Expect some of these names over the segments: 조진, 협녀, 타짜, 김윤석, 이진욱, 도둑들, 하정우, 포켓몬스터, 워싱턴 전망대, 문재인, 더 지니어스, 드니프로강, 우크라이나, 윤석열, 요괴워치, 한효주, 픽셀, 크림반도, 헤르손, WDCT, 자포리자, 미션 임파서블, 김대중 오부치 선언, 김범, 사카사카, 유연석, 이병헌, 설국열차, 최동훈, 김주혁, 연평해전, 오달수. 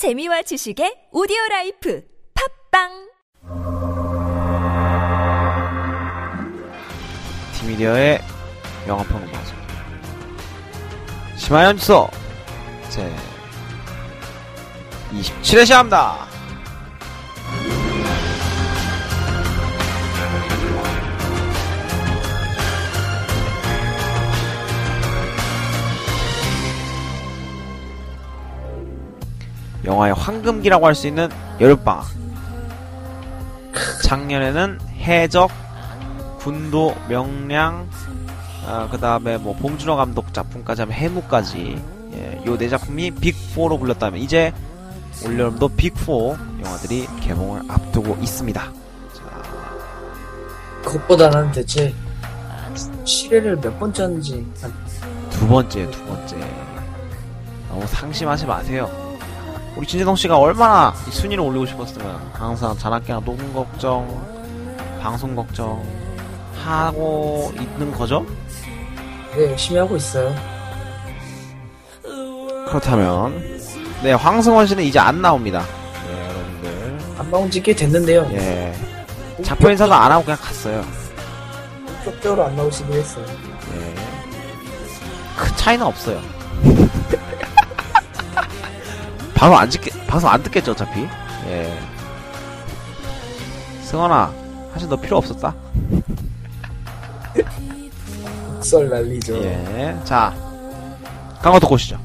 재미와 지식의 오디오라이프 팟빵 티미디어의 영화평론 방송입니다. 시마현 주소 제 27회 시작합니다. 영화의 황금기라고 할 수 있는 여름방학. 작년에는 해적, 군도, 명량, 그 다음에 뭐 봉준호 감독 작품까지 하면 해무까지, 예, 요 네 작품이 빅4로 불렸다면 이제 올여름도 빅4 영화들이 개봉을 앞두고 있습니다. 자, 그것보다 난 대체 7회를 몇 번째 하는지. 두 번째. 너무 상심하지 마세요. 우리 진재동씨가 얼마나 이 순위를 올리고 싶었으면 항상 자나깨나 녹음 걱정, 방송 걱정 하고 있는 거죠? 네, 열심히 하고 있어요. 그렇다면 네, 황승원씨는 이제 안 나옵니다. 네, 여러분들 안 나온지 꽤 됐는데요. 예, 작별 인사도 안 하고 그냥 갔어요. 본격적으로 안 나오시긴 했어요. 예, 큰 차이는 없어요. 방송 안 듣겠죠, 어차피. 예. 승원아, 사실 너 필요 없었다. 썰 난리죠. 예. 자, 광고 듣고 오시죠.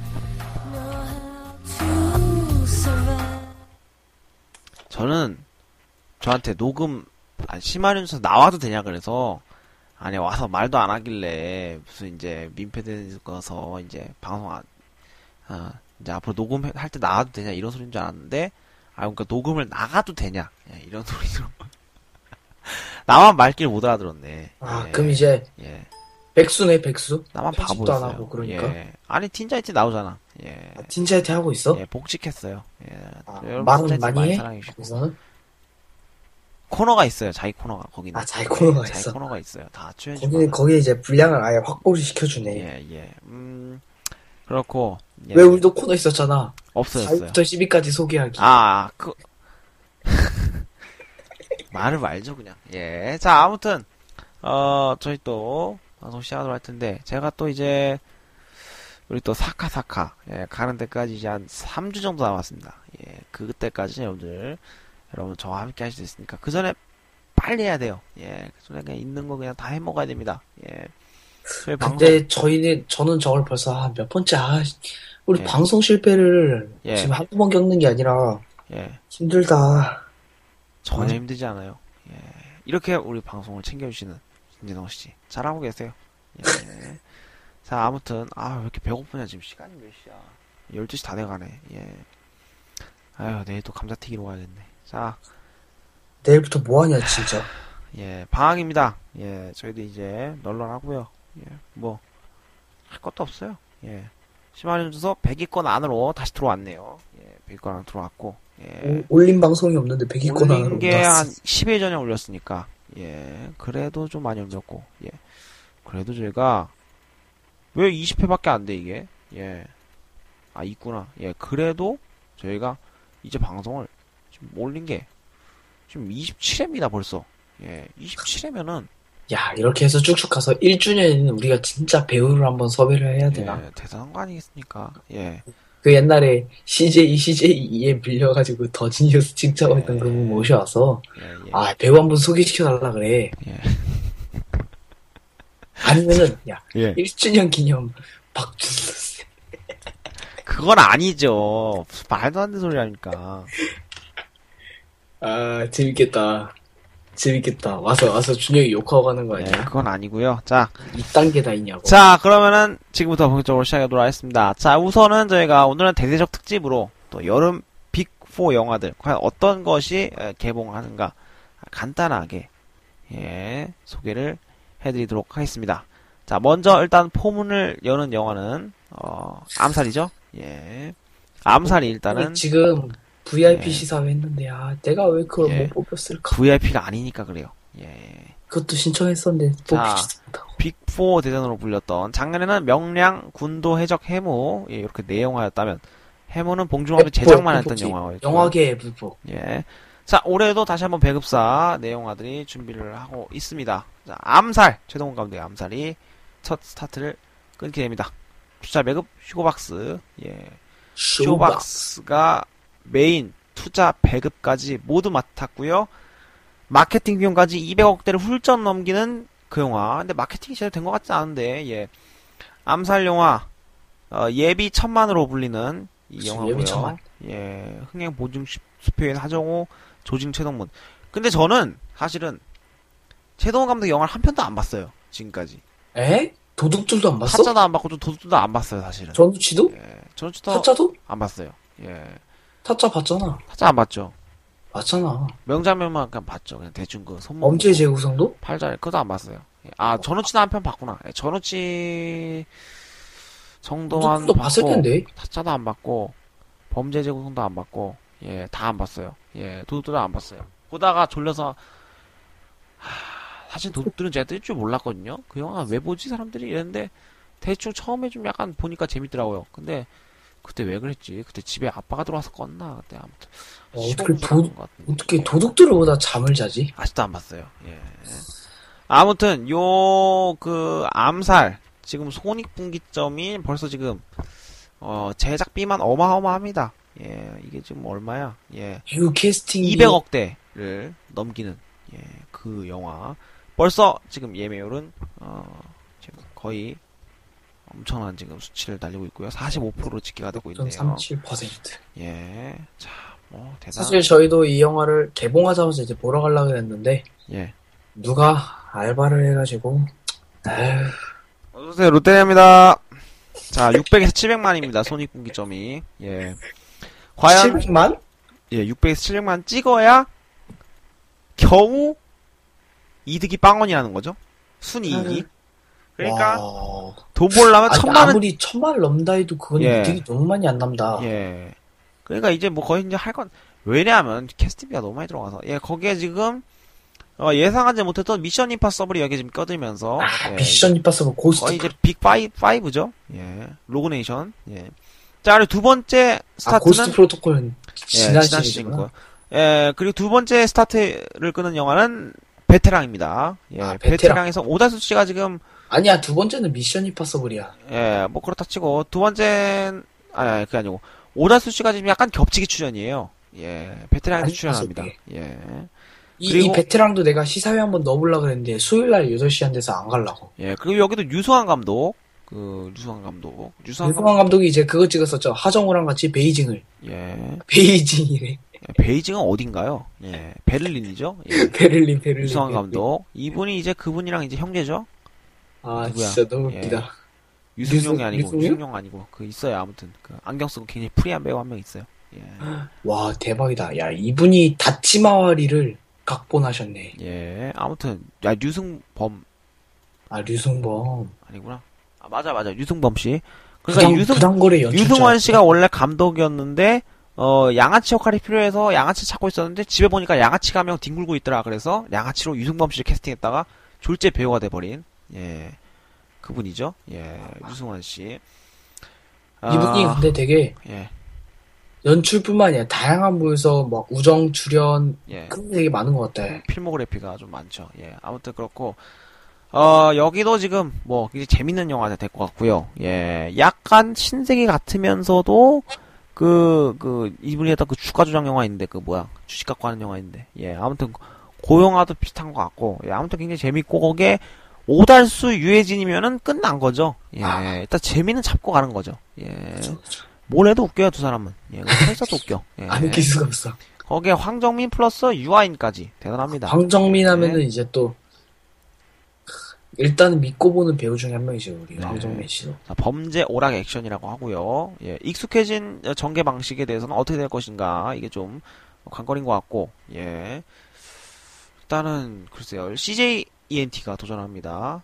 저한테 녹음, 심하면서 나와도 되냐, 그래서. 아니, 와서 말도 안 하길래, 무슨 이제 민폐되는 거서, 이제 방송 안, 이제 앞으로 녹음할 때 나가도 되냐 이런 소리인 줄 알았는데, 아 그러니까 녹음을 나가도 되냐 이런 소리로 나만 말귀를 못 알아들었네. 아 예. 그럼 이제 예. 백수네 백수. 나만 바보였어요. 안 하고 그러니까. 예. 아니 틴자이티 나오잖아. 예. 아, 틴자이티 하고 있어? 예, 복직했어요. 예. 아, 말은 많이 해? 우선 코너가 있어요. 자기 코너가 거기는. 아 자기 코너가 예, 있어. 자기 코너가 있어요. 다 출연해. 거기 이제 분량을 아예 확보를 시켜주네. 예. 그렇고. 예. 왜 우리도 코너 있었잖아. 없어졌어요. 4부터 12까지 소개하기. 아, 그 말을 말죠 그냥. 예. 자, 아무튼 저희 또 방송 시작하도록 할 텐데 제가 또 이제 우리 또 사카사카 예, 가는 데까지 이제 한 3주 정도 남았습니다. 예. 그때까지 여러분 저와 함께 하실 수 있으니까 그 전에 빨리 해야 돼요. 예. 그 전에 그냥 있는 거 그냥 다 해 먹어야 됩니다. 예. 근데 방송... 저는 저걸 벌써 한 몇 번째 우리 예. 방송 실패를 예. 지금 한두 번 겪는 게 아니라 예. 힘들다. 전혀 힘들지 않아요. 예. 이렇게 우리 방송을 챙겨주시는 김재동 씨 잘하고 계세요. 예. 자 아무튼 왜 이렇게 배고프냐 지금 시간이 몇 시야? 12시 다 돼가네. 예. 아유 내일 또 감자튀기로 가야겠네. 자 내일부터 뭐하냐 진짜. 예 방학입니다. 예 저희도 이제 널널하고요. 예, 뭐, 할 것도 없어요. 예. 심화는 주소 100위권 안으로 다시 들어왔네요. 예, 100위권 안으로 들어왔고, 예. 올린 방송이 없는데 100위권 안으로. 올린 게 한 10일 전에 올렸으니까, 예. 그래도 좀 많이 올렸고, 예. 그래도 저희가, 왜 20회밖에 안 돼, 이게? 예. 아, 있구나. 예, 그래도 저희가 이제 방송을 지금 올린 게, 지금 27회입니다, 벌써. 예, 27회면은, 야, 이렇게 해서 쭉쭉 가서 1주년에는 우리가 진짜 배우를 한번 섭외를 해야 되나? 예, 대단한 거 아니겠습니까? 예. 그 옛날에 CJ 2에 빌려가지고 더 지니어스 직장했던 그분 모셔와서, 예. 아, 배우 한번 소개시켜달라 그래. 예. 아니면은, 야, 예. 1주년 기념 박준호 씨. 그건 아니죠. 무슨 말도 안 되는 소리라니까. 아, 재밌겠다. 와서 준혁이 욕하고 가는 거 아니야? 네, 그건 아니고요. 자, 2단계 다 있냐고. 자, 그러면은 지금부터 본격적으로 시작하도록 하겠습니다. 자, 우선은 저희가 오늘은 대대적 특집으로 또 여름 빅4 영화들 과연 어떤 것이 개봉하는가 간단하게 예, 소개를 해드리도록 하겠습니다. 자, 먼저 일단 포문을 여는 영화는 암살이죠. 예, 암살이 일단은 지금. VIP 예. 시사회 했는데, 아, 내가 왜 그걸 예. 못 뽑혔을까? VIP가 아니니까 그래요. 예. 그것도 신청했었는데, 뽑히지도 못하고. 빅4 대전으로 불렸던, 작년에는 명량, 군도, 해적, 해무, 예, 이렇게 네 영화였다면, 해무는 봉중하면 제작만 했던 영화였죠. 영화계의 불법. 예. 자, 올해도 다시 한번 배급사 내용화들이 준비를 하고 있습니다. 자, 암살! 최동훈 감독의 암살이 첫 스타트를 끊게 됩니다. 투자 배급 슈고박스. 예. 슈고박스가 메인 투자 배급까지 모두 맡았고요. 마케팅 비용까지 200억대를 훌쩍 넘기는 그 영화. 근데 마케팅이 제대로 된 것 같지 않은데, 예. 암살 영화, 예비 천만으로 불리는 이 영화고요. 예비 천만. 예. 흥행 보증 수표인 하정우, 조진, 최동문. 근데 저는 사실은 최동훈 감독 영화를 한 편도 안 봤어요. 지금까지. 에? 도둑들도 안 봤어? 타짜도 안 봤고 좀 도둑들도 안 봤어요, 사실은. 전우치도? 예. 전우치도 타짜도? 안 봤어요. 예. 타짜 봤잖아. 타짜 안 봤죠. 봤잖아. 명장면만 그냥 봤죠. 그냥 대충 그 손목. 엄지의 재구성도? 팔자리 그것도 안 봤어요. 아, 전우치도 한 편 봤구나. 예, 전우치 정도만. 또 봤을 텐데. 타짜도 안 봤고 범죄 재구성도 안 봤고 예, 다 안 봤어요. 예, 도둑들도 안 봤어요. 보다가 졸려서 사실 도둑들은 제가 뜰 줄 몰랐거든요. 그 영화 왜 보지 사람들이 이랬는데 대충 처음에 좀 약간 보니까 재밌더라고요. 근데 그때 왜 그랬지? 그때 집에 아빠가 들어와서 껐나? 그때 아무튼 어떻게 도둑들을 보다 잠을 자지? 아직도 안 봤어요. 예. 아무튼 요 그 암살 지금 손익분기점이 벌써 지금 제작비만 어마어마합니다. 예, 이게 지금 얼마야? 예, 유 캐스팅이 200억대를 넘기는 예, 그 영화. 벌써 지금 예매율은 지금 거의 엄청난 지금 수치를 달리고 있고요. 45%로 집계가 되고 있네요. 37%. 예, 자, 뭐 대단. 사실 저희도 이 영화를 개봉하자마자 이제 보러 가려고 했는데, 예, 누가 알바를 해가지고. 에휴. 어서오세요, 롯데리아입니다. 자, 600에서 700만입니다. 손익분기점이. 예. 과연 700만? 예, 600에서 700만 찍어야 겨우 이득이 빵원이라는 거죠. 순이익이. 그러니까 와... 돈 벌려면 천만은 아무리 천만을 넘다 해도 그건 예. 이득이 너무 많이 안 남다. 예. 그러니까 이제 뭐 거의 이제 할 건 왜냐하면 캐스팅비가 너무 많이 들어가서 예 거기에 지금 예상하지 못했던 미션 임파서블이 여기 지금 껴들면서 예. 미션 임파서블 고스트 거의 이제 빅 5죠. 예. 로그네이션. 예. 자, 그리고 두 번째 스타트는 고스트 프로토콜은 지난 시즌인 거예요. 예, 그리고 두 번째 스타트를 끄는 영화는 베테랑입니다. 예, 아, 베테랑에서 오달수 씨가 지금 아니야, 두 번째는 미션 임파서블이야. 예, 뭐 그렇다 치고 두 번째 그게 아니고 오달수 씨가 지금 약간 겹치기 출연이에요. 예, 베테랑에서 출연합니다. 예. 그리고 이 베테랑도 내가 시사회 한번 넣어보려고 했는데 수요일날 8시 한 데서 안 가려고. 예, 그리고 여기도 유소환 감독이 이제 그거 찍었었죠. 하정우랑 같이 베이징을. 예. 베이징이래. 베이징은 어딘가요? 예. 베를린이죠? 예. 베를린. 유소환 감독. 이분이 이제 그분이랑 이제 형제죠? 아, 누구야? 진짜 너무 웃기다. 예. 유승용 아니고. 그 있어요, 아무튼. 그 안경 쓰고 굉장히 프리한 배우 한 명 있어요. 예. 와, 대박이다. 야, 이분이 다치마와리를 각본하셨네. 예. 아무튼, 야, 류승범. 아니구나. 아, 맞아. 유승범 씨. 그러니까 유승환 씨가 원래 감독이었는데, 양아치 역할이 필요해서 양아치 찾고 있었는데, 집에 보니까 양아치가 한 명 뒹굴고 있더라. 그래서 양아치로 유승범 씨를 캐스팅했다가 졸제 배우가 돼버린, 예. 그분이죠. 예. 아, 유승환 씨. 이분이 근데 되게, 예. 연출뿐만 아니라 다양한 부에서 막 우정, 출연, 예. 그런 게 되게 많은 것 같아요. 필모그래피가 좀 많죠. 예. 아무튼 그렇고, 여기도 지금 뭐 이제 재밌는 영화가 될 것 같고요. 예, 약간 신세계 같으면서도 이분이 했던 그 주가 조작 영화인데 주식 갖고 하는 영화인데 예, 아무튼 그 영화도 비슷한 것 같고 예, 아무튼 굉장히 재밌고 거기에 오달수 유해진이면은 끝난 거죠. 예, 아. 일단 재미는 잡고 가는 거죠. 예, 그쵸. 뭘 해도 웃겨요 두 사람은. 예, 살짝도 웃겨. 예. 안 웃길 수가 없어. 거기에 황정민 플러스 유아인까지 대단합니다. 황정민 하면은 예. 이제 또. 일단은 믿고 보는 배우 중에 한 명이죠, 우리 황정민 씨도. 자, 범죄 오락 액션이라고 하고요. 예, 익숙해진 전개 방식에 대해서는 어떻게 될 것인가 이게 좀 관건인 것 같고, 예. 일단은 글쎄요, CJ ENT가 도전합니다.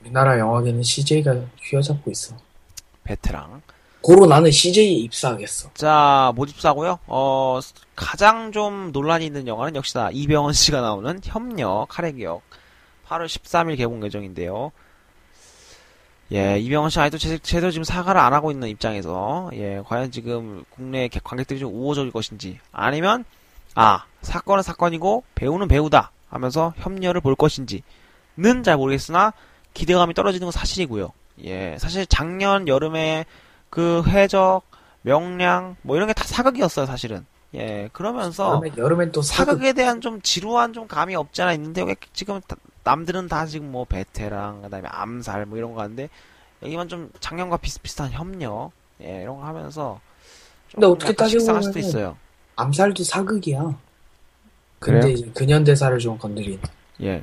우리나라 영화계는 CJ가 휘어잡고 있어. 베테랑. 고로 나는 CJ에 입사하겠어. 자, 모집사고요. 가장 좀 논란이 있는 영화는 역시나 이병헌 씨가 나오는 협녀 카레기역. 8월 13일 개봉 예정인데요. 예, 이병헌 씨 아직도 제대로 지금 사과를 안 하고 있는 입장에서, 예, 과연 지금 국내 관객들이 좀 우호적일 것인지, 아니면, 아, 사건은 사건이고, 배우는 배우다, 하면서 협녀를 볼 것인지는 잘 모르겠으나, 기대감이 떨어지는 건 사실이고요. 예, 사실 작년 여름에 그 해적, 명량, 뭐 이런 게 다 사극이었어요, 사실은. 예, 그러면서, 여름엔 또 사극에 대한 좀 지루한 좀 감이 없지 않아 있는데, 왜 지금, 남들은 다 지금 뭐 베테랑, 그 다음에 암살, 뭐 이런 거 하는데, 여기만 좀 작년과 비슷비슷한 협력, 예, 이런 거 하면서. 근데 어떻게 따지고 보면 수도 있어요. 암살도 사극이야. 그래요? 근데 이제 근현대사를 좀 건드린. 예.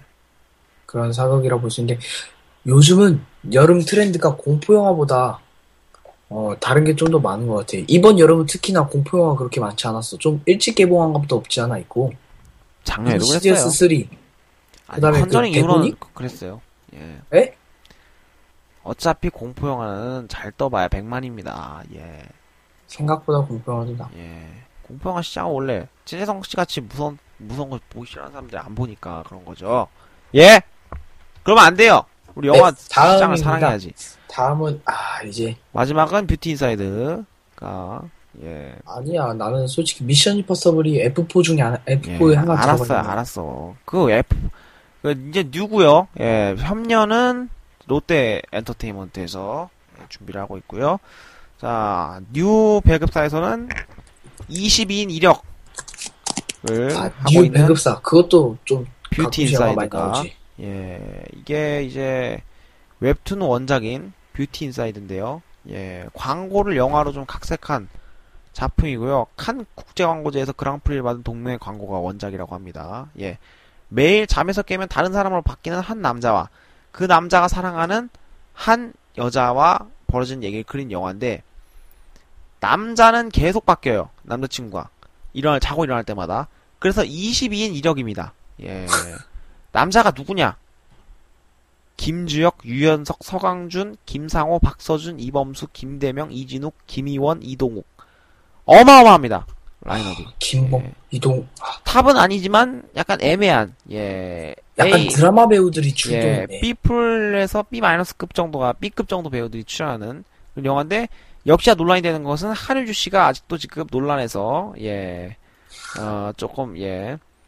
그런 사극이라고 볼 수 있는데, 요즘은 여름 트렌드가 공포영화보다, 다른 게 좀 더 많은 것 같아요. 이번 여름은 특히나 공포영화 그렇게 많지 않았어. 좀 일찍 개봉한 것도 없지 않아 있고. 작년에도 그랬어요. CJ3. 그다음에 컨저링 이후로는 그랬어요. 예. 에? 어차피 공포 영화는 잘 떠봐야 100만입니다. 예. 생각보다 공포 영화도 나. 예. 공포 영화 시장은 원래 최재성 씨 같이 무서운 거 보기 싫어하는 사람들이 안 보니까 그런 거죠. 예. 그러면 안 돼요. 우리 영화 시장을 사랑해야지. 다음은 이제 마지막은 뷰티 인사이드가 예. 아니야, 나는 솔직히 미션 임파서블이 F4 중에 F4에 예, 하나 들어가. 알았어. 그 이제 뉴고요. 예, 협녀는 롯데 엔터테인먼트에서 준비를 하고 있고요. 자, 뉴 배급사에서는 22인 이력을 하고 있는 뉴 배급사. 그것도 좀 뷰티 인사이드가. 예, 이게 이제 웹툰 원작인 뷰티 인사이드인데요. 예, 광고를 영화로 좀 각색한 작품이고요. 칸 국제광고제에서 그랑프리를 받은 동료의 광고가 원작이라고 합니다. 예, 매일 잠에서 깨면 다른 사람으로 바뀌는 한 남자와 그 남자가 사랑하는 한 여자와 벌어진 얘기를 그린 영화인데, 남자는 계속 바뀌어요. 남자친구가 자고 일어날 때마다. 그래서 22인 이력입니다. 예, 남자가 누구냐? 김주혁, 유연석, 서강준, 김상호, 박서준, 이범수, 김대명, 이진욱, 김희원, 이동욱. 어마어마합니다. 라인업이. 김범, 예. 이동. 탑은 아니지만 약간 애매한. 예. 약간 드라마 배우들이 출연해. 예. B풀에서 B-급 정도가 B급 정도 배우들이 출연하는 그런 영화인데, 역시나 논란이 되는 것은 한효주 씨가 아직도 지금 논란에서 조금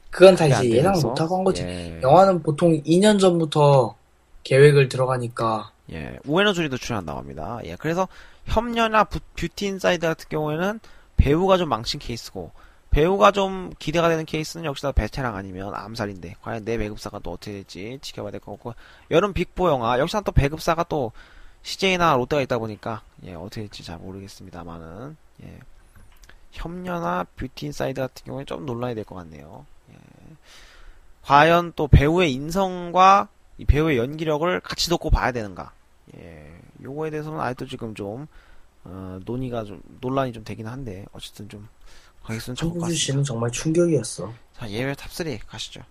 그건 다 이제 예상 못하고 한 거지. 예. 영화는 보통 2년 전부터 계획을 들어가니까. 예. 우에노조리도 출연한다고 합니다. 예. 그래서 협녀나 뷰티 인사이드 같은 경우에는 배우가 좀 망친 케이스고, 배우가 좀 기대가 되는 케이스는 역시나 베테랑 아니면 암살인데, 과연 내 배급사가 또 어떻게 될지 지켜봐야 될 것 같고, 여름 빅4 영화 역시나 또 배급사가 또 CJ나 롯데가 있다 보니까 예, 어떻게 될지 잘 모르겠습니다만은, 예, 협녀나 뷰티 인사이드 같은 경우에 좀 논란이 될 것 같네요. 예. 과연 또 배우의 인성과 이 배우의 연기력을 같이 놓고 봐야 되는가? 예, 요거에 대해서는 아직도 지금 좀 논란이 좀 되긴 한데, 어쨌든 좀, 관객수는 적을 것 같습니다. 씨는 정말 충격이었어. 자, 예매율 탑3 가시죠.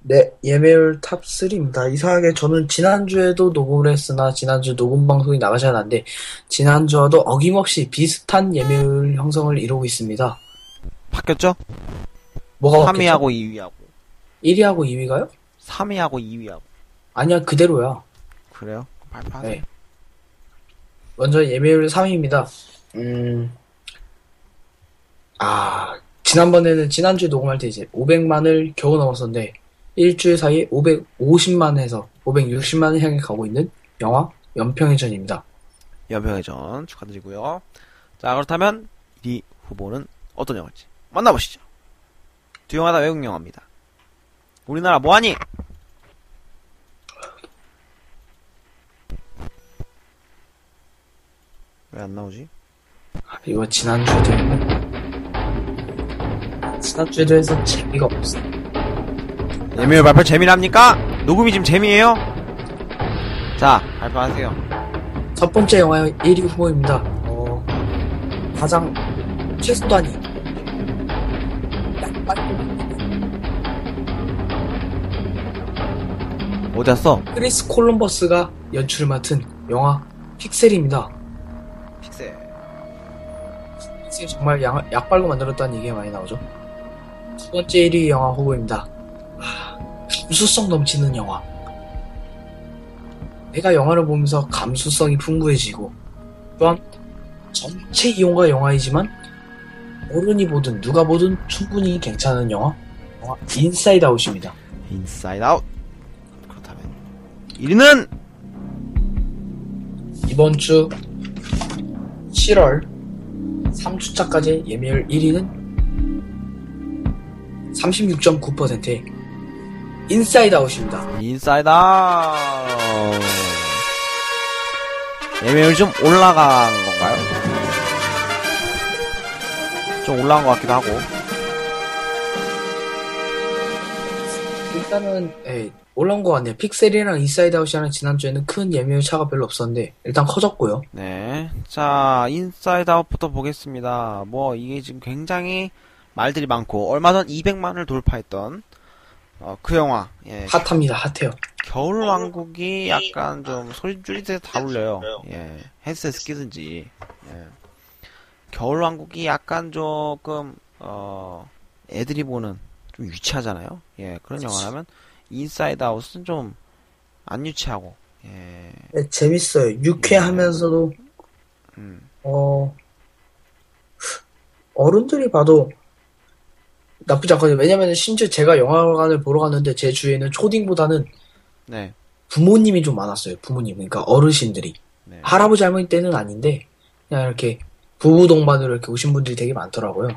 네, 예매율 탑3입니다. 이상하게 저는 지난주에도 녹음을 했으나, 지난주 녹음 방송이 나가지 않았는데, 지난주와도 어김없이 비슷한 예매율 형성을 이루고 있습니다. 바뀌었죠? 뭐가 3위하고 바뀌었죠? 2위하고. 1위하고 2위가요? 3위하고 2위하고. 아니야, 그대로야. 그래요? 발표하세요. 네. 먼저 예매율 3위입니다. 지난번에는 지난주에 녹음할 때 이제 500만을 겨우 넘었었는데, 일주일 사이에 550만에서 560만을 향해 가고 있는 영화 연평해전입니다. 연평해전 축하드리고요. 자, 그렇다면 1위 후보는 어떤 영화인지 만나보시죠. 두 영화 다 외국 영화입니다. 우리나라 뭐하니? 왜 안 나오지? 이거 지난주에도 했네. 지난주에도 해서 재미가 없어. 예매율 발표 재미랍니까? 녹음이 지금 재미예요? 자, 발표하세요. 첫 번째 영화 1위 후보입니다. 가장 최소단위 어디 갔어? 크리스 콜럼버스가 연출을 맡은 영화 픽셀입니다. 정말 약발로 만들었다는 얘기가 많이 나오죠. 두 번째 1위 영화 후보입니다. 감수성 넘치는 영화. 내가 영화를 보면서 감수성이 풍부해지고 또한 전체 이용과 영화이지만 어른이 보든 누가 보든 충분히 괜찮은 영화 인사이드 아웃입니다. 인사이드 아웃. 그렇다면 1위는 이번 주 7월 3주차까지 예매율 1위는 36.9%의 인사이드 아웃입니다. 인사이드 아웃. 예매율 좀 올라간 건가요? 좀 올라간 것 같기도 하고. 일단은 올라온 것 같네요. 픽셀이랑 인사이드 아웃이랑 지난주에는 큰 예매율 차가 별로 없었는데 일단 커졌고요. 네, 자 인사이드 아웃부터 보겠습니다. 뭐 이게 지금 굉장히 말들이 많고 얼마 전 200만을 돌파했던 그 영화. 예. 핫합니다. 핫해요. 겨울왕국이 약간 좀 소리 줄이듯 다 울려요. 예. 헤드셋 끼든지. 예. 겨울왕국이 약간 조금 애들이 보는 좀 유치하잖아요. 예. 그런 영화라면 인사이드 아웃은 좀 안 유치하고. 예. 네, 재밌어요. 유쾌하면서도 어른들이 봐도 나쁘지 않거든요. 왜냐면 심지어 제가 영화관을 보러 갔는데 제 주위에는 초딩보다는 네. 부모님이 좀 많았어요. 부모님. 그러니까 어르신들이. 네. 할아버지 할머니 때는 아닌데 그냥 이렇게 부부 동반으로 이렇게 오신 분들이 되게 많더라고요.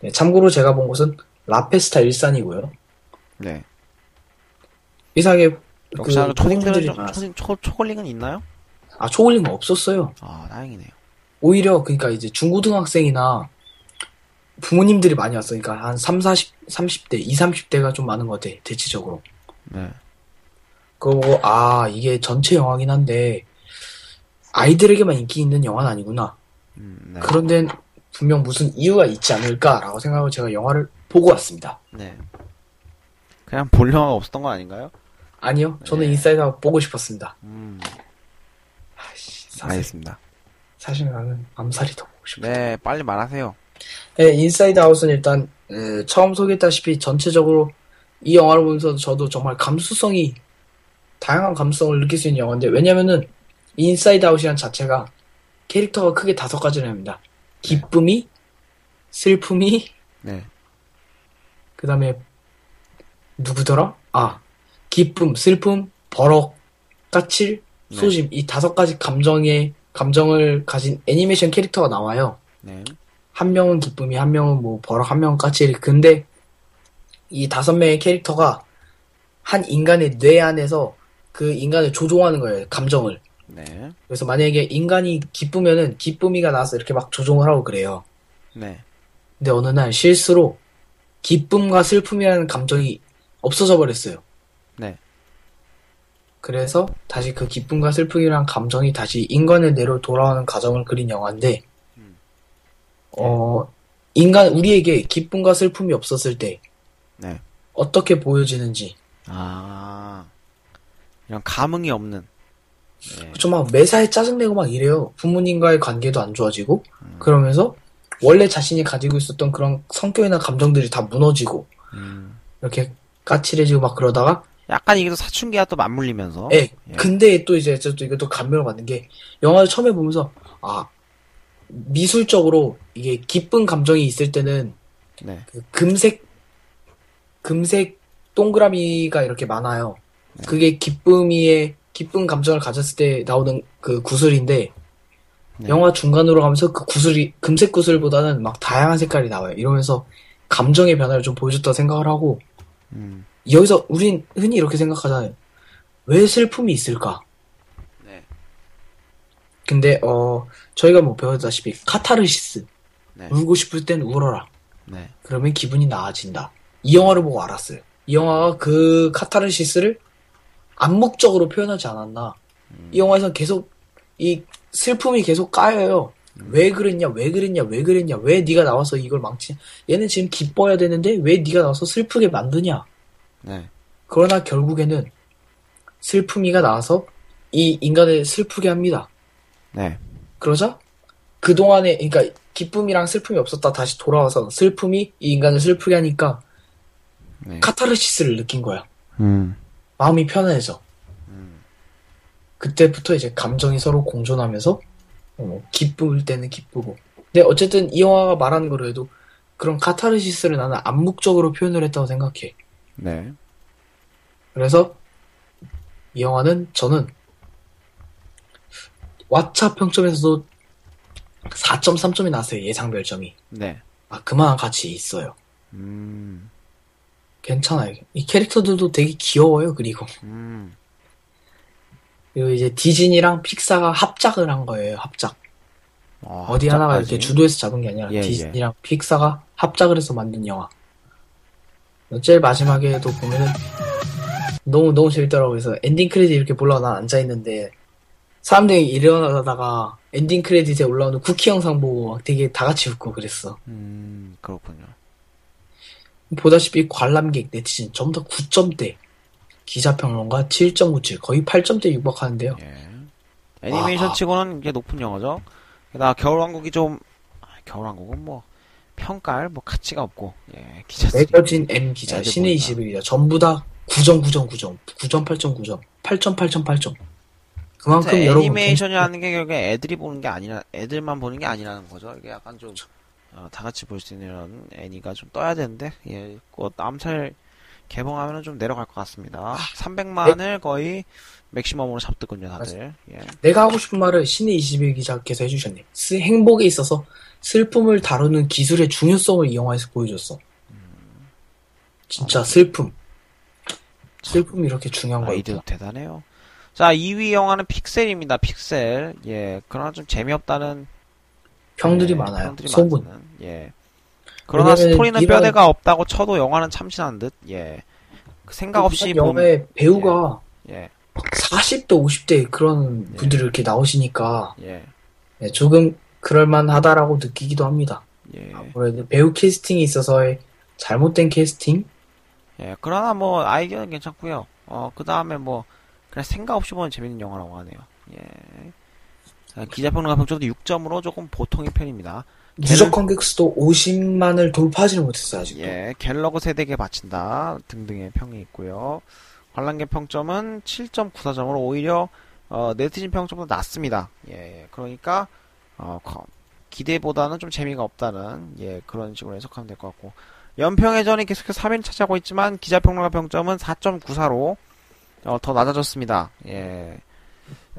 네, 참고로 제가 본 곳은 라페스타 일산이고요. 네. 이상하게 그 초딩들이 초콜링은 있나요? 아, 초콜링은 없었어요. 아, 다행이네요. 오히려 그러니까 이제 중고등학생이나 부모님들이 많이 왔으니까 한 30대, 20, 30대가 좀 많은 것 같아, 대체적으로. 네. 그거, 아, 이게 전체 영화긴 한데, 아이들에게만 인기 있는 영화는 아니구나. 네. 그런데 분명 무슨 이유가 있지 않을까라고 생각하고 제가 영화를 보고 왔습니다. 네. 그냥 볼 영화가 없었던 거 아닌가요? 아니요. 저는 네. 인사이드 아웃 보고 싶었습니다. 아이씨. 알겠습니다. 사실 나는 암살이 더 보고 싶어요. 네, 빨리 말하세요. 네, 인사이드 아웃은 일단 처음 소개했다시피 전체적으로 이 영화를 보면서 저도 정말 감수성이 다양한 감수성을 느낄 수 있는 영화인데 왜냐면은 인사이드 아웃이란 자체가 캐릭터가 크게 5가지를 합니다. 기쁨이, 슬픔이, 네. 그 다음에 누구더라? 아, 기쁨, 슬픔, 버럭, 까칠, 소심. 네. 이 5가지 감정을 가진 애니메이션 캐릭터가 나와요. 네. 한 명은 기쁨이, 한 명은 뭐 버럭, 한 명은 까칠. 근데 이 5명의 캐릭터가 한 인간의 뇌 안에서 그 인간을 조종하는 거예요, 감정을. 네. 그래서 만약에 인간이 기쁘면은 기쁨이가 나와서 이렇게 막 조종을 하고 그래요. 네. 근데 어느 날 실수로 기쁨과 슬픔이라는 감정이 없어져 버렸어요. 네. 그래서 다시 그 기쁨과 슬픔이라는 감정이 다시 인간의 뇌로 돌아오는 과정을 그린 영화인데. 우리에게 기쁨과 슬픔이 없었을 때, 네. 어떻게 보여지는지. 아, 이런 감흥이 없는. 네. 그쵸, 막 매사에 짜증내고 막 이래요. 부모님과의 관계도 안 좋아지고, 그러면서 원래 자신이 가지고 있었던 그런 성격이나 감정들이 다 무너지고, 이렇게 까칠해지고 막 그러다가, 약간 이게 또 사춘기와 또 맞물리면서. 예. 근데 또 이제, 저 또 이거 또 감명을 받는 게, 영화를 처음에 보면서, 아, 미술적으로 이게 기쁜 감정이 있을 때는 네. 그 금색 동그라미가 이렇게 많아요. 네. 그게 기쁜 감정을 가졌을 때 나오는 그 구슬인데 네. 영화 중간으로 가면서 그 구슬이 금색 구슬보다는 막 다양한 색깔이 나와요. 이러면서 감정의 변화를 좀 보여줬다 생각을 하고 여기서 우린 흔히 이렇게 생각하잖아요. 왜 슬픔이 있을까? 근데 저희가 뭐 배웠다시피 카타르시스 네. 울고 싶을 땐 울어라 네. 그러면 기분이 나아진다 이 영화를 보고 알았어요. 이 영화가 그 카타르시스를 암묵적으로 표현하지 않았나. 이 영화에서는 계속 이 슬픔이 계속 까여요. 왜 그랬냐 왜 네가 나와서 이걸 망치냐. 얘는 지금 기뻐야 되는데 왜 네가 나와서 슬프게 만드냐. 네. 그러나 결국에는 슬픔이가 나와서 이 인간을 슬프게 합니다. 네. 그러자 그동안에 그러니까 기쁨이랑 슬픔이 없었다 다시 돌아와서 슬픔이 이 인간을 슬프게 하니까 네. 카타르시스를 느낀 거야. 마음이 편해져. 그때부터 이제 감정이 서로 공존하면서 기쁠 때는 기쁘고. 근데 어쨌든 이 영화가 말하는 거로 해도 그런 카타르시스를 나는 암묵적으로 표현을 했다고 생각해. 네. 그래서 이 영화는 저는 왓챠 평점에서도 4.3점이 나왔어요. 예상 별점이. 네. 아, 그만한 가치 있어요. 괜찮아요. 이 캐릭터들도 되게 귀여워요. 그리고 그리고 이제 디즈니랑 픽사가 합작을 한 거예요. 합작. 아, 어디 합작까지? 하나가 이렇게 주도해서 잡은 게 아니라 디즈니랑 픽사가 합작을 해서 만든 영화. 제일 마지막에도 보면은 너무 재밌더라고요. 그래서 엔딩 크레딧 이렇게 보려고 난 앉아있는데 사람들이 일어나다가 엔딩 크레딧에 올라오는 쿠키 영상 보고 막 되게 다 같이 웃고 그랬어. 그렇군요. 보다시피 관람객 네티즌 전부 다 9점대, 기자평론가 7.97, 거의 8점대 육박하는데요. 예. 애니메이션 와. 치고는 이게 높은 영화죠. 게다가 겨울왕국이 좀 겨울왕국은 뭐 평가할 뭐 가치가 없고, 예, 기자들이 매거진 M 기자, 신의 21기자 전부 다 9점, 9점, 9점, 9점, 8점, 8점, 8점. 그만큼 애니메이션이라는 게 결국에 애들이 보는 게 아니라 애들만 보는 게 아니라는 거죠. 이게 약간 좀 다 같이 볼 수 있는 이런 애니가 좀 떠야 되는데, 예, 곧 암살 개봉하면은 좀 내려갈 것 같습니다. 300만을 거의 맥시멈으로 잡더군요, 다들. 예. 내가 하고 싶은 말을 신의 21기자께서 해주셨네. 행복에 있어서 슬픔을 다루는 기술의 중요성을 이 영화에서 보여줬어. 진짜 슬픔. 슬픔이 이렇게 중요한 거예요. 아이들 대단해요. 자, 2위 영화는 픽셀입니다. 픽셀. 예, 그러나 좀 재미없다는 평들이, 예, 많아요. 소문. 예. 그러나 스토리는 이런... 뼈대가 없다고 쳐도 영화는 참신한 듯. 예. 생각 없이 보면 배우가, 예, 40대 50대 그런 분들이, 예, 이렇게 나오시니까, 예, 예, 조금 그럴만하다라고 느끼기도 합니다. 예. 아무래도 배우 캐스팅이 있어서의 잘못된 캐스팅. 예. 그러나 뭐 아이디어는 괜찮고요. 그 다음에 뭐 그냥 생각 없이 보는 재밌는 영화라고 하네요. 예. 기자평론가 평점도 6점으로 조금 보통의 편입니다. 누적 관객 수도 50만을 돌파하지는 못했어요, 아직도. 예, 갤러그 세대에게 바친다 등등의 평이 있고요. 관람객 평점은 7.94점으로 오히려 네티즌 평점보다 낮습니다. 예, 그러니까 기대보다는 좀 재미가 없다는, 예, 그런 식으로 해석하면 될 것 같고, 연평해전이 계속해서 3위를 차지하고 있지만 기자평론가 평점은 4.94로 더 낮아졌습니다. 예.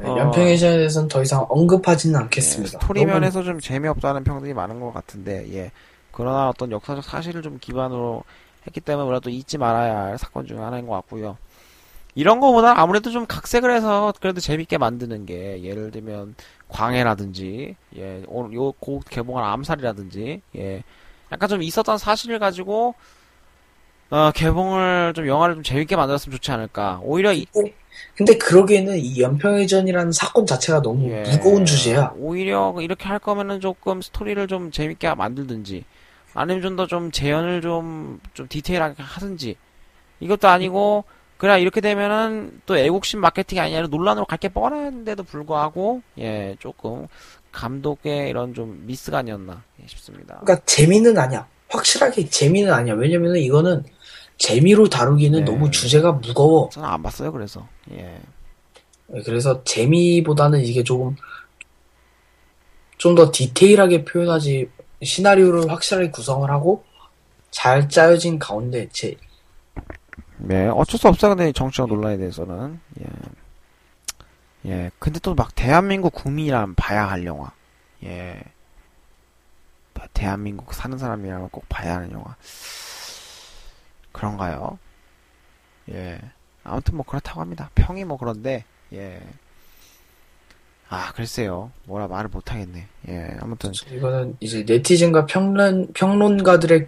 연평해전에 대해서는 더 이상 언급하지는 않겠습니다. 예, 스토리면에서 좀 재미없다는 평들이 많은 것 같은데, 예, 그러나 어떤 역사적 사실을 좀 기반으로 했기 때문에 우리가 또 잊지 말아야 할 사건 중에 하나인 것 같고요. 이런 거보다 아무래도 좀 각색을 해서 그래도 재밌게 만드는 게, 예를 들면 광해라든지, 예, 오늘 요 곧 개봉한 암살이라든지, 예, 약간 좀 있었던 사실을 가지고 개봉을 좀, 영화를 좀 재밌게 만들었으면 좋지 않을까. 오히려 근데 그러기에는 이 연평해전이라는 사건 자체가 너무, 예, 무거운 주제야. 오히려 이렇게 할 거면은 조금 스토리를 좀 재밌게 만들든지, 아니면 좀 더 좀 재현을 좀 디테일하게 하든지. 이것도 아니고 그냥 이렇게 되면은 또 애국심 마케팅이 아니라 논란으로 갈 게 뻔한데도 불구하고, 예, 조금 감독의 이런 좀 미스가 아니었나 싶습니다. 그러니까 재미는 아니야. 확실하게 재미는 아니야. 왜냐면은 이거는 재미로 다루기는, 예, 너무 주제가 무거워. 저는 안 봤어요, 그래서. 예. 그래서 재미보다는 이게 조금, 좀 더 디테일하게 표현하지, 시나리오를 확실하게 구성을 하고, 잘 짜여진 가운데, 네, 어쩔 수 없어요, 근데 정치적 논란에 대해서는. 예. 예, 근데 또 막 대한민국 국민이라면 봐야 할 영화. 예. 대한민국 사는 사람이라면 꼭 봐야 하는 영화. 그런가요? 예. 아무튼 뭐 그렇다고 합니다. 평이 뭐 그런데, 예. 아, 글쎄요. 뭐라 말을 못 하겠네. 예. 아무튼 이거는 이제 네티즌과 평론가들의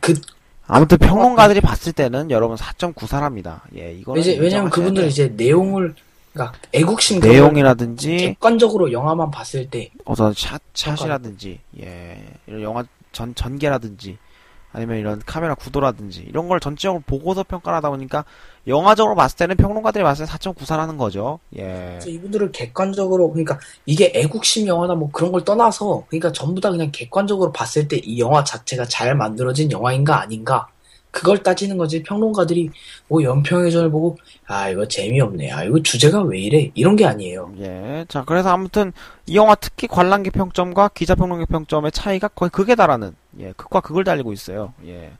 아무튼 평론가들이 봤을 때는 여러분 4.94랍니다. 예. 이거 이제 왜냐면 그분들 이제 내용을, 그러니까 애국심 내용이라든지 객관적으로 영화만 봤을 때 어떤 샷이라든지, 예, 이런 영화 전개라든지 아니면 이런 카메라 구도라든지 이런 걸 전체적으로 보고서 평가를 하다 보니까 영화적으로 봤을 때는 평론가들이 봤을 때 4.94라는 거죠. 예. 이분들을 객관적으로, 그러니까 이게 애국심 영화나 뭐 그런 걸 떠나서, 그러니까 전부 다 그냥 객관적으로 봤을 때 이 영화 자체가 잘 만들어진 영화인가 아닌가 그걸 따지는 거지. 평론가들이 뭐 연평해전을 보고 아 이거 재미없네, 아 이거 주제가 왜 이래, 이런 게 아니에요. 예. 자, 그래서 아무튼 이 영화 특히 관람객 평점과 기자 평론객 평점의 차이가 거의 극에 달하는, 예, 극과 극을 달리고 있어요. 예.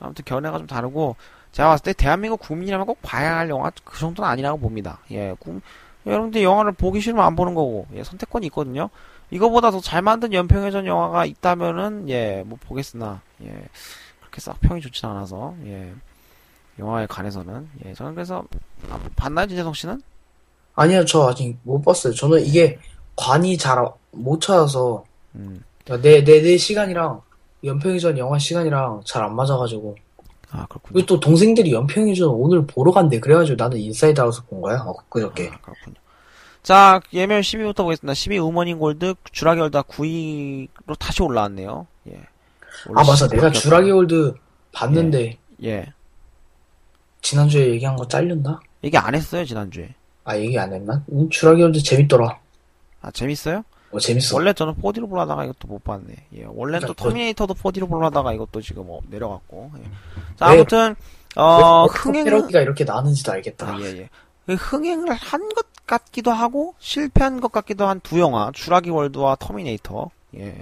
아무튼 견해가 좀 다르고, 제가 봤을 때 대한민국 국민이라면 꼭 봐야 할 영화 그 정도는 아니라고 봅니다. 예. 여러분들 영화를 보기 싫으면 안 보는 거고, 예, 선택권이 있거든요. 이거보다 더 잘 만든 연평해전 영화가 있다면은, 예, 뭐 보겠으나, 예, 그렇게 싹 평이 좋진 않아서, 예, 영화에 관해서는, 예, 저는 그래서, 봤나요, 진재성 씨는? 아니요, 저 아직 못 봤어요. 저는 이게 관이 잘 못 찾아서, 내 시간이랑, 연평해전 영화 시간이랑 잘 안 맞아가지고. 아, 그렇군요. 그리고 또 동생들이 연평해전 오늘 보러 간대. 그래가지고 나는 인사이드 아웃 본 거야. 그저께. 아, 그렇군요. 자, 예매율 10위부터 보겠습니다. 10위 우먼인 골드, 주라기 월드가 9위로 다시 올라왔네요. 예. 아, 맞아. 내가 주라기 월드 봤는데. 예. 예. 지난주에 얘기한 거 잘렸나? 얘기 안 했어요, 지난주에. 아, 얘기 안 했나? 주라기 월드 재밌더라. 아, 재밌어요? 재밌어. 원래 저는 4D로 보려다가 이것도 못 봤네. 예, 원래 그러니까 또 터미네이터도 4D로 보려다가 이것도 지금 내려갔고. 예. 자, 아무튼 흥행을 패러디가 이렇게 나는지도 알겠다. 아, 예, 예. 흥행을 한 것 같기도 하고 실패한 것 같기도 한 두 영화, 주라기 월드와 터미네이터. 예,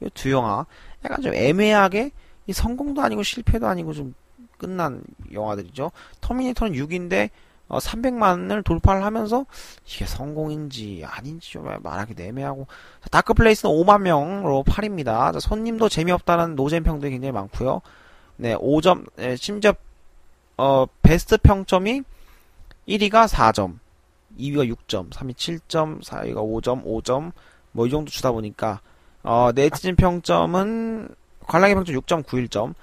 이 두 영화 약간 좀 애매하게 이 성공도 아니고 실패도 아니고 좀 끝난 영화들이죠. 터미네이터는 6인데. 300만을 돌파를 하면서 이게 성공인지 아닌지 좀 말하기 애매하고, 다크플레이스는 5만 명으로 8입니다. 손님도 재미없다는 노잼 평도 굉장히 많고요. 네, 5점, 예, 심지어 베스트 평점이 1위가 4점, 2위가 6점, 3위 7점, 4위가 5점, 5점 뭐 이 정도 주다 보니까 네티즌 평점은 관람객 평점 6.91점.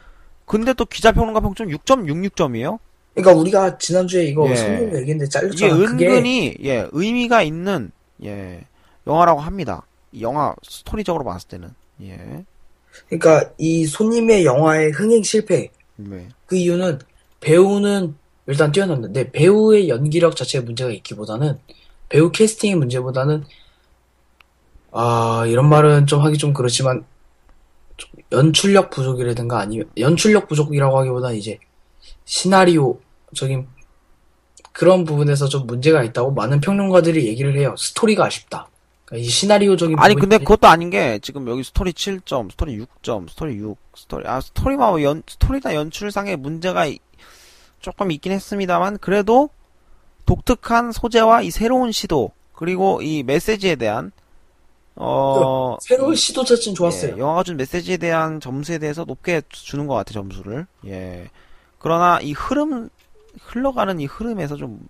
근데 또 기자 평론가 평점 6.66점이에요. 그러니까 우리가 지난주에 이거 성공 얘기인데 잘렸잖아. 이게 은근히 그게... 예, 의미가 있는, 예, 영화라고 합니다. 이 영화 스토리적으로 봤을 때는. 예. 그러니까 이 손님의 영화의 흥행 실패. 네. 그 이유는 배우는 일단 뛰어났는데 배우의 연기력 자체에 문제가 있기보다는, 배우 캐스팅의 문제보다는, 아 이런 말은 좀 하기 좀 그렇지만 연출력 부족이라든가, 아니면 연출력 부족이라고 하기보다는 이제 시나리오적인 그런 부분에서 좀 문제가 있다고 많은 평론가들이 얘기를 해요. 스토리가 아쉽다. 그러니까 이 시나리오적인 아니 근데 그것도 아닌 게, 지금 여기 스토리 7점, 스토리 6점, 스토리 6, 스토리 스토리만 스토리나 연출상의 문제가 조금 있긴 했습니다만, 그래도 독특한 소재와 이 새로운 시도, 그리고 이 메시지에 대한 새로운 시도 자체는 좋았어요. 예, 영화가 준 메시지에 대한 점수에 대해서 높게 주는 것 같아, 점수를. 예. 그러나 이 흘러가는 이 흐름에서 좀,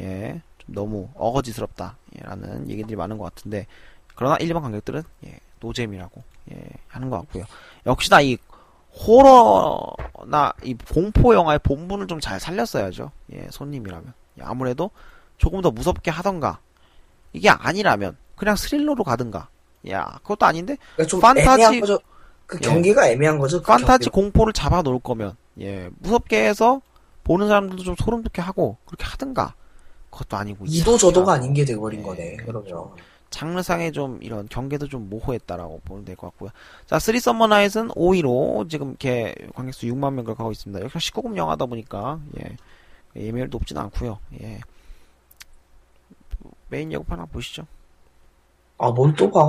예, 좀 너무 어거지스럽다, 예, 라는 얘기들이 많은 것 같은데, 그러나 일반 관객들은, 예, 노잼이라고, 예, 하는 것 같고요. 역시나 이 호러나 이 공포 영화의 본분을 좀 잘 살렸어야죠. 예, 손님이라면. 예, 아무래도 조금 더 무섭게 하던가, 이게 아니라면 그냥 스릴러로 가든가. 야, 그것도 아닌데, 그러니까 판타지, 그 경계가, 예, 애매한 거죠. 그 판타지 경계. 공포를 잡아 놓을 거면, 예, 무섭게 해서 보는 사람들도 좀 소름 돋게 하고 그렇게 하든가. 그것도 아니고 이도 저도가 아닌 게 돼버린, 예, 거네. 그러죠. 장르상의 좀 이런 경계도 좀 모호했다라고 보면 될 것 같고요. 자, 3 Summer Night은 5위로 지금 이렇게 관객수 6만 명을 가고 있습니다. 역시 19금 영화다 보니까, 예, 예매율 높진 않고요. 예, 메인 예고판 하나 보시죠. 아, 뭘 또 봐?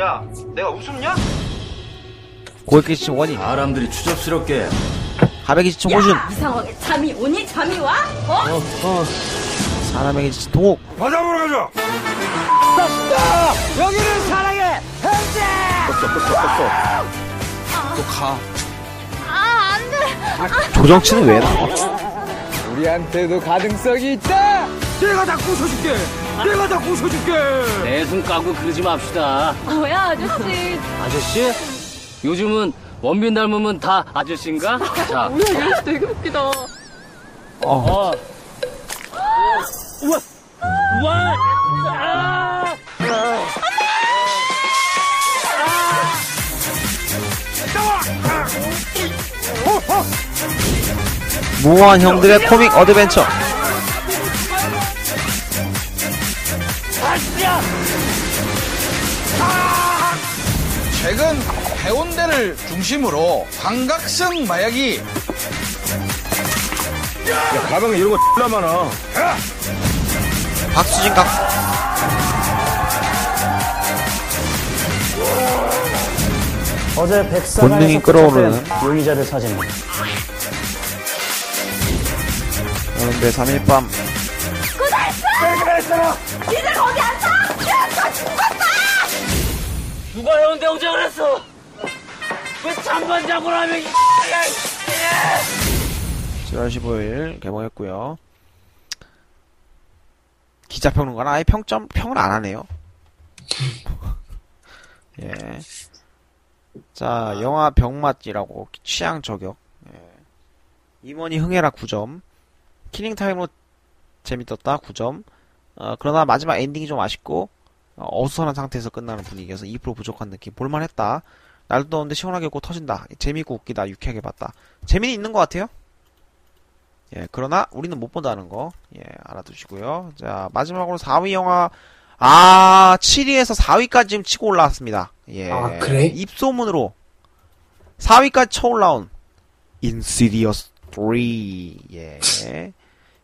야, 내가 우습냐? 고액기 시청 원인, 사람들이 추접스럽게 가백기 시청 호준, 이상하게 잠이 오니? 잠이 와? 사람에게 지친 동욱, 바다 보러 가자! 떴어! 여기는 사랑의 현재! 떴어. 또 가. 아, 안 돼! 아, 조정치는 왜 나와? 우리한테도 가능성이 있다! 내가 다 꼬셔줄게! 내가 다 꼬셔줄게! 내 손 까고 그러지 맙시다. 뭐야, 아저씨. 아저씨? 요즘은 원빈 닮으면 다 아저씨인가? 자, 뭐야, 이 아저씨 되게 웃기다. 우와, 우와, 무한 형들의 코믹 어드벤처. 최근 해운대를 중심으로 광각성 마약이. 야, 가방에 이런 거 X나 많아. 박수진 각. 어제 백사관에서 끌어오르는 용의자를 찾습니다. 오늘 3일 밤. 고달했어! 니들 거기 안 타! 야, 다 죽었다! 누가 해운대 오자 그랬어? 왜 잠관장을 하면 이 X야! 7월 15일 개봉했고요. 기자평론가는 아예 평을 안 하네요. 예. 자, 영화 병맛이라고 취향 저격. 예. 임원이 흥해라 9점. 킬링타임으로 재밌었다 9점. 그러나 마지막 엔딩이 좀 아쉽고 어수선한 상태에서 끝나는 분위기여서 2% 부족한 느낌. 볼만했다. 날도 더운데 시원하게 웃고 터진다. 재미있고 웃기다. 유쾌하게 봤다. 재미는 있는 것 같아요. 예, 그러나, 우리는 못 본다는 거, 예, 알아두시고요. 자, 마지막으로 4위 영화, 7위에서 4위까지 지금 치고 올라왔습니다. 예. 아, 그래? 입소문으로, 4위까지 쳐 올라온, 인시디어스 3, 예.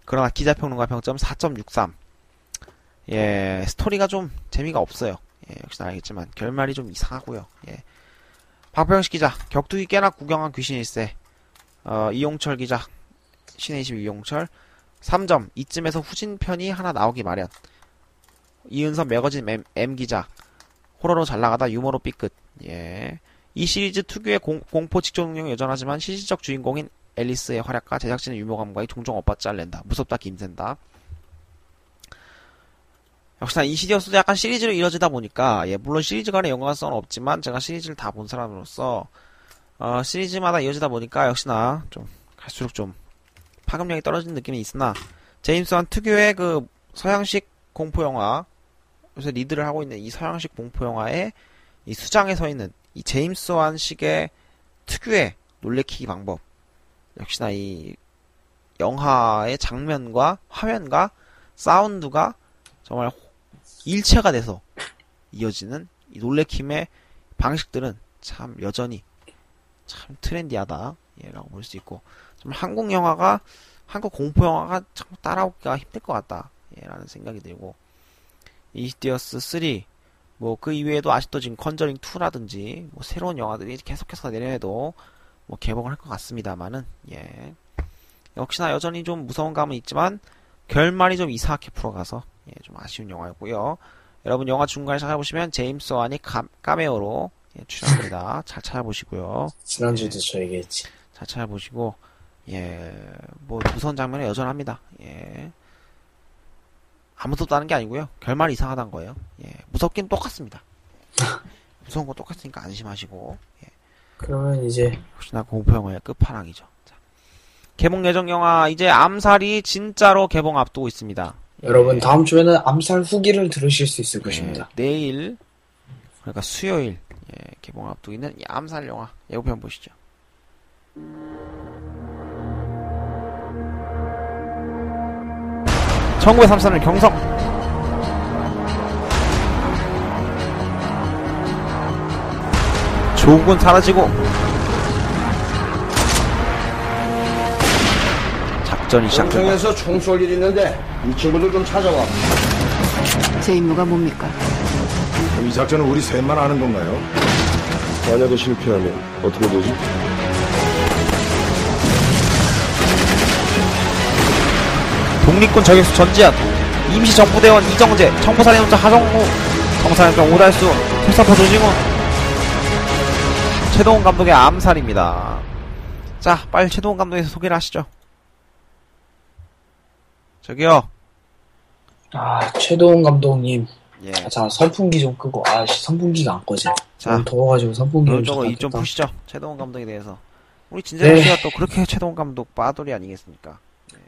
그러나 기자평론가 평점 4.63. 예, 스토리가 좀 재미가 없어요. 예, 역시나 알겠지만, 결말이 좀 이상하고요. 예. 박병식 기자, 격투기 꽤나 구경한 귀신일세. 이용철 기자, 신의 20 이용철 3점. 이쯤에서 후진편이 하나 나오기 마련. 이은선 매거진 M 기자. 호러로 잘나가다 유머로 삐끗. 예. 이 시리즈 특유의 공포 직조 능력은 여전하지만 실질적 주인공인 앨리스의 활약과 제작진의 유머감과의 종종 엇박자를 낸다. 무섭다 김샌다. 역시나 인시디어스도 약간 시리즈로 이어지다 보니까, 예, 물론 시리즈 간의 연관성은 없지만 제가 시리즈를 다 본 사람으로서 시리즈마다 이어지다 보니까 역시나 좀 갈수록 좀 파급력이 떨어진 느낌이 있으나 제임스완 특유의 그 서양식 공포영화 요새 리드를 하고 있는 이 서양식 공포영화의 이 수장에 서 있는 이 제임스완식의 특유의 놀래키기 방법, 역시나 이 영화의 장면과 화면과 사운드가 정말 일체가 돼서 이어지는 이 놀래킴의 방식들은 참 여전히 참 트렌디하다, 예, 라고 볼 수 있고, 좀 한국 영화가, 한국 공포 영화가 참 따라오기가 힘들 것 같다, 예, 라는 생각이 들고, 인시디어스 3, 뭐 그 이외에도 아직도 지금 컨저링 2라든지 뭐 새로운 영화들이 계속해서 내년에도 뭐 개봉을 할 것 같습니다만은, 예, 역시나 여전히 좀 무서운 감은 있지만 결말이 좀 이상하게 풀어가서, 예, 좀 아쉬운 영화였고요. 여러분 영화 중간에 찾아보시면 제임스 완이 카메오로, 예, 출연합니다. 잘 찾아보시고요. 지난주도, 예, 저 얘기했지. 잘 찾아보시고, 예, 뭐 무서운 장면은 여전합니다. 예, 아무섭다는 게 아니고요. 결말이 이상하다는 거예요. 예, 무섭긴 똑같습니다. 무서운 거 똑같으니까 안심하시고. 예. 그러면 이제 혹시나 공포 영화의 끝판왕이죠. 자, 개봉 예정 영화 이제 암살이 진짜로 개봉 앞두고 있습니다. 여러분, 예, 다음 주에는 암살 후기를 들으실 수 있을, 예, 것입니다. 내일, 그러니까 수요일, 예, 개봉 앞두고 있는 이 암살 영화 예고편 보시죠. 청구의 33일 경성. 조국은 사라지고 작전이 시작된다. 연평에서 총 쏠 일이 있는데 이 친구들 좀 찾아와. 제 임무가 뭡니까? 그럼 이 작전은 우리 셋만 아는 건가요? 만약에 실패하면 어떻게 되지? 독립군 저격수 전지현, 임시정부대원 이정재, 청포살인범자 하정우, 정살인범 오달수, 필사포 조진훈. 최동훈 감독의 암살입니다. 자, 빨리 최동훈 감독에서 소개를 하시죠. 저기요. 아, 최동훈 감독님. 예. 자, 선풍기 좀 끄고. 아, 선풍기가 안 꺼져. 자, 더워가지고 선풍기 좀 이 좀 푸시죠. 최동훈 감독에 대해서. 우리 진재동 씨가, 네, 또 그렇게 최동훈 감독 빠돌이 아니겠습니까?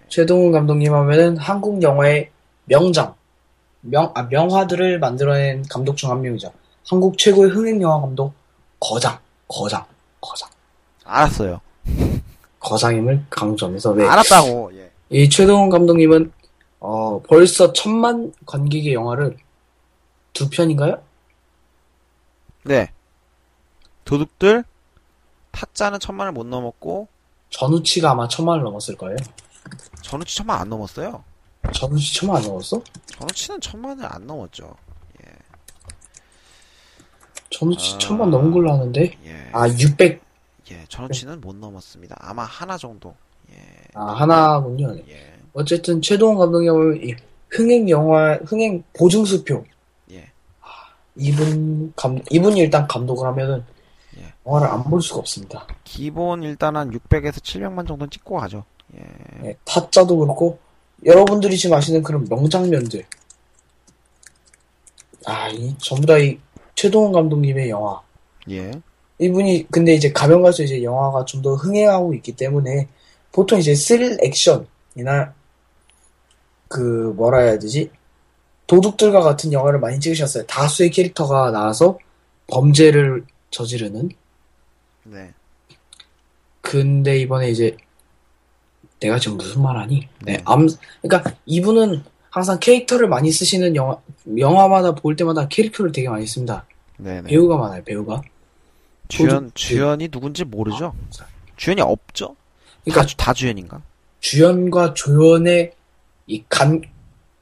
최동훈 감독님 하면은 한국 영화의 명장, 명화들을 만들어낸 감독 중 한 명이죠. 한국 최고의 흥행 영화 감독, 거장. 알았어요. 거장임을 강조하면서, 왜? 알았다고, 예. 이 최동훈 감독님은, 벌써 1000만 관객의 영화를 두 편인가요? 네. 도둑들, 타짜는 1000만을 못 넘었고, 전우치가 아마 1000만을 넘었을 거예요. 전우치 1000만 안 넘었어요. 전우치 1000만 안 넘었어? 전우치는 1000만을 안 넘었죠. 예. 전우치 1000만 넘은 걸로 아는데? 예. 아, 600. 예, 전우치는 못 넘었습니다. 아마 하나 정도. 예. 아, 하나군요. 예. 어쨌든 최동훈 감독님은 흥행 영화, 흥행 보증수표. 예. 이분이 일단 감독을 하면은 예. 영화를 안 볼 수가 없습니다. 기본 일단 한 600에서 700만 정도는 찍고 가죠. 예. 예, 타짜도 그렇고 여러분들이 지금 아시는 그런 명장면들. 아, 이 전부 다 이 최동훈 감독님의 영화. 예. 이분이 근데 이제 가면 갈수록 이제 영화가 좀 더 흥행하고 있기 때문에 보통 이제 스릴 액션이나 그 뭐라 해야 되지? 도둑들과 같은 영화를 많이 찍으셨어요. 다수의 캐릭터가 나와서 범죄를 저지르는. 네. 근데 이번에 이제 내가 지금 무슨 말하니? 네. 그러니까 이분은 항상 캐릭터를 많이 쓰시는 영화마다 볼 때마다 캐릭터를 되게 많이 씁니다. 네. 배우가 많아요. 배우가. 주연이 누군지 모르죠. 아, 주연이 없죠. 그러니까 다 주연인가? 주연과 조연의 이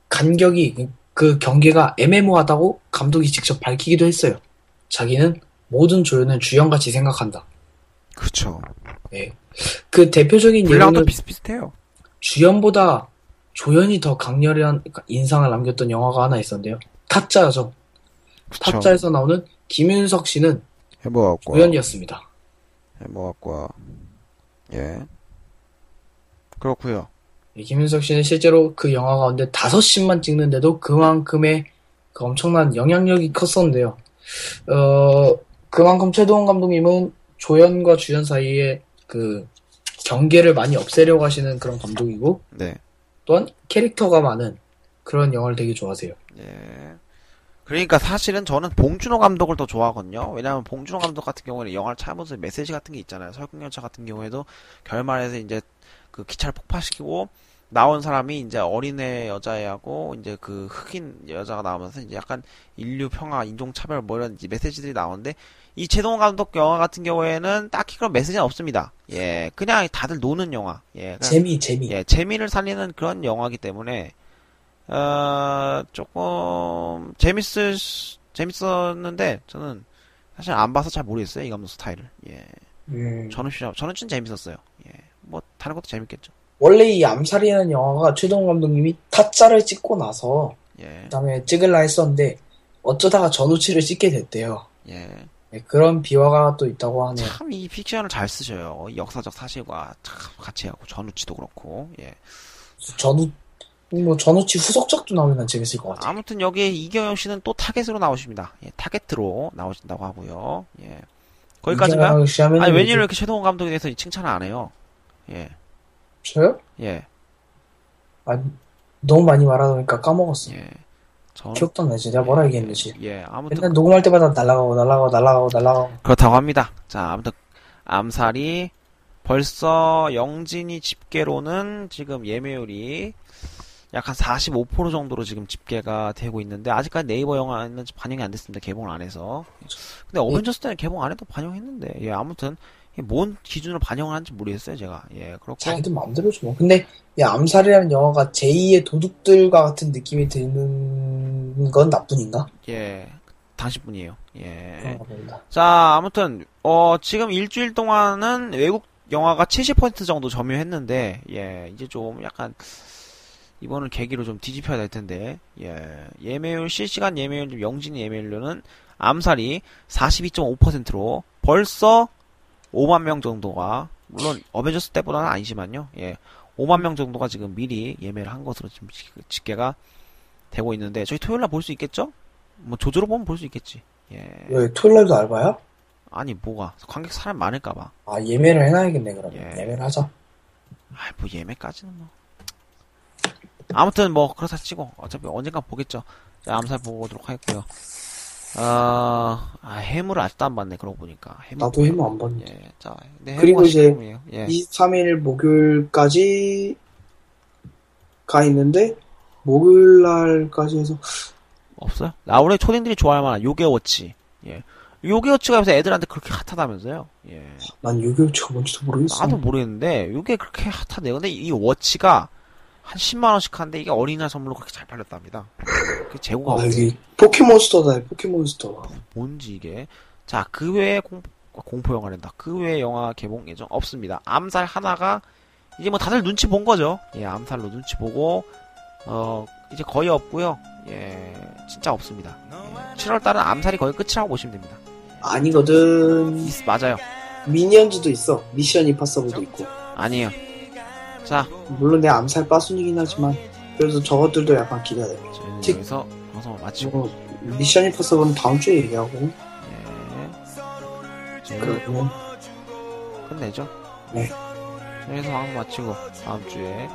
간격이 그 경계가 애매모호하다고 감독이 직접 밝히기도 했어요. 자기는 모든 조연은 주연같이 생각한다. 그렇죠. 네. 그 대표적인 예로는 비슷비슷해요. 주연보다 조연이 더 강렬한 인상을 남겼던 영화가 하나 있었는데요. 타짜죠. 타짜에서 나오는 김윤석 씨는 해보았고 조연이었습니다. 해보았고 예. 그렇고요. 김윤석 씨는 실제로 그 영화 가운데 5씬만 찍는데도 그만큼의 그 엄청난 영향력이 컸었는데요. 그만큼 최동훈 감독님은 조연과 주연 사이에 그 경계를 많이 없애려고 하시는 그런 감독이고, 네. 또한 캐릭터가 많은 그런 영화를 되게 좋아하세요. 예. 그러니까 사실은 저는 봉준호 감독을 더 좋아하거든요. 왜냐하면 봉준호 감독 같은 경우에는 영화를 차면서 메시지 같은 게 있잖아요. 설국열차 같은 경우에도 결말에서 이제 그 기차를 폭파시키고 나온 사람이 이제 어린애 여자애하고 이제 그 흑인 여자가 나오면서 이제 약간 인류 평화, 인종차별 뭐 이런 메시지들이 나오는데 이 최동훈 감독 영화 같은 경우에는 딱히 그런 메시지는 없습니다. 예, 그냥 다들 노는 영화. 예, 재미. 예, 재미를 살리는 그런 영화이기 때문에 조금 재밌었는데 저는 사실 안 봐서 잘 모르겠어요 이 감독 스타일을. 예, 저는 좀 재밌었어요. 예. 뭐 다른 것도 재밌겠죠. 원래 이 암살이라는 영화가 최동훈 감독님이 타짜를 찍고 나서 예. 그다음에 찍을라 했었는데 어쩌다가 전우치를 찍게 됐대요. 예. 네, 그런 비화가 또 있다고 하네요. 참 이 픽션을 잘 쓰셔요. 역사적 사실과 참 같이 하고 전우치도 그렇고. 예. 전우치 후속작도 나오면 재밌을 것 같아요. 아무튼 여기에 이경영 씨는 또 타겟으로 나오십니다. 예, 타겟으로 나오신다고 하고요. 예. 거기까지가 아니 웬일로 이렇게 최동훈 감독에 대해서 칭찬을 안 해요? 예. 저요? 예. 아니, 너무 많이 말하다 보니까 까먹었어. 예. 기억도 안 나지. 내가 뭐라 얘기했는지. 예, 아무튼. 맨날 녹음할 때마다 날아가고. 그렇다고 합니다. 자, 아무튼, 암살이 벌써 영진이 집계로는 지금 예매율이 약 한 45% 정도로 지금 집계가 되고 있는데, 아직까지 네이버 영화는 반영이 안 됐습니다. 개봉을 안 해서. 근데 어벤져스 때는 개봉 안 해도 반영했는데, 예, 아무튼. 뭔 기준으로 반영을 하는지 모르겠어요, 제가. 예, 그렇고. 자기들 마음대로지 뭐. 근데, 이 암살이라는 영화가 제2의 도둑들과 같은 느낌이 드는 건 나뿐인가? 예, 당신뿐이에요. 예. 자, 아무튼, 지금 일주일 동안은 외국 영화가 70% 정도 점유했는데, 예, 이제 좀 약간, 이번을 계기로 좀 뒤집혀야 될 텐데, 예. 예매율, 실시간 예매율, 영진 예매율로는 암살이 42.5%로 벌써 5만 명 정도가, 물론, 어벤져스 때보다는 아니지만요, 예. 5만 명 정도가 지금 미리 예매를 한 것으로 지금 집계가 되고 있는데, 저희 토요일날 볼 수 있겠죠? 뭐, 조조로 보면 볼 수 있겠지, 예. 왜, 토요일날도 알바야? 아니, 뭐가. 관객 사람 많을까봐. 아, 예매를 해놔야겠네, 그러면. 예. 예매를 하자. 아이, 뭐, 예매까지는 뭐. 아무튼, 뭐, 그렇다 치고, 어차피 언젠가 보겠죠. 자, 암살 보도록 하겠고요. 해무를 아직도 안 봤네, 그러고 보니까. 나도 해무 안 봤네. 예, 자, 네, 그리고 이제, 예. 23일 목요일까지, 가 있는데, 목요일날까지 해서. 없어요? 아, 원래 초딩들이 좋아할 만한, 요괴워치. 예. 요게오츠가 요새 애들한테 그렇게 핫하다면서요? 예. 난 요게오츠가 뭔지도 모르겠어. 나도 모르겠는데, 요게 그렇게 핫하대요. 근데 이 워치가 한 10만원씩 하는데, 이게 어린이날 선물로 그렇게 잘 팔렸답니다. 그 재고가. 아, 여기 포켓몬스터다, 포켓몬스터. 뭔지 이게. 자, 그 외에 공포 영화랜다. 그 외에 영화 개봉 예정 없습니다. 암살 하나가, 이제 뭐 다들 눈치 본 거죠. 예, 암살로 눈치 보고, 이제 거의 없고요. 예, 진짜 없습니다. 예, 7월달은 암살이 거의 끝이라고 보시면 됩니다. 아니거든. 맞아요. 미니언즈도 있어. 미션 임파서블도 있고. 아니에요. 자, 물론 내 암살 빠순이긴 하지만 그래서 저것들도 약간 기대돼요. 여기서 방송을 마치고 미션 임파서블은 다음 주에 얘기하고. 예. 그리고 끝내죠. 네. 여기서 방송 마치고 다음 주에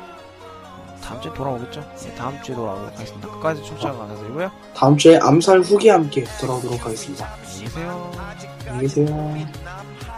돌아오겠죠? 네, 다음 주에 돌아오도록 하겠습니다. 끝까지 청취하고 감사드리고요. 다음 주에 암살 후기와 함께 돌아오도록 하겠습니다. 안녕히 계세요. 안녕히 계세요.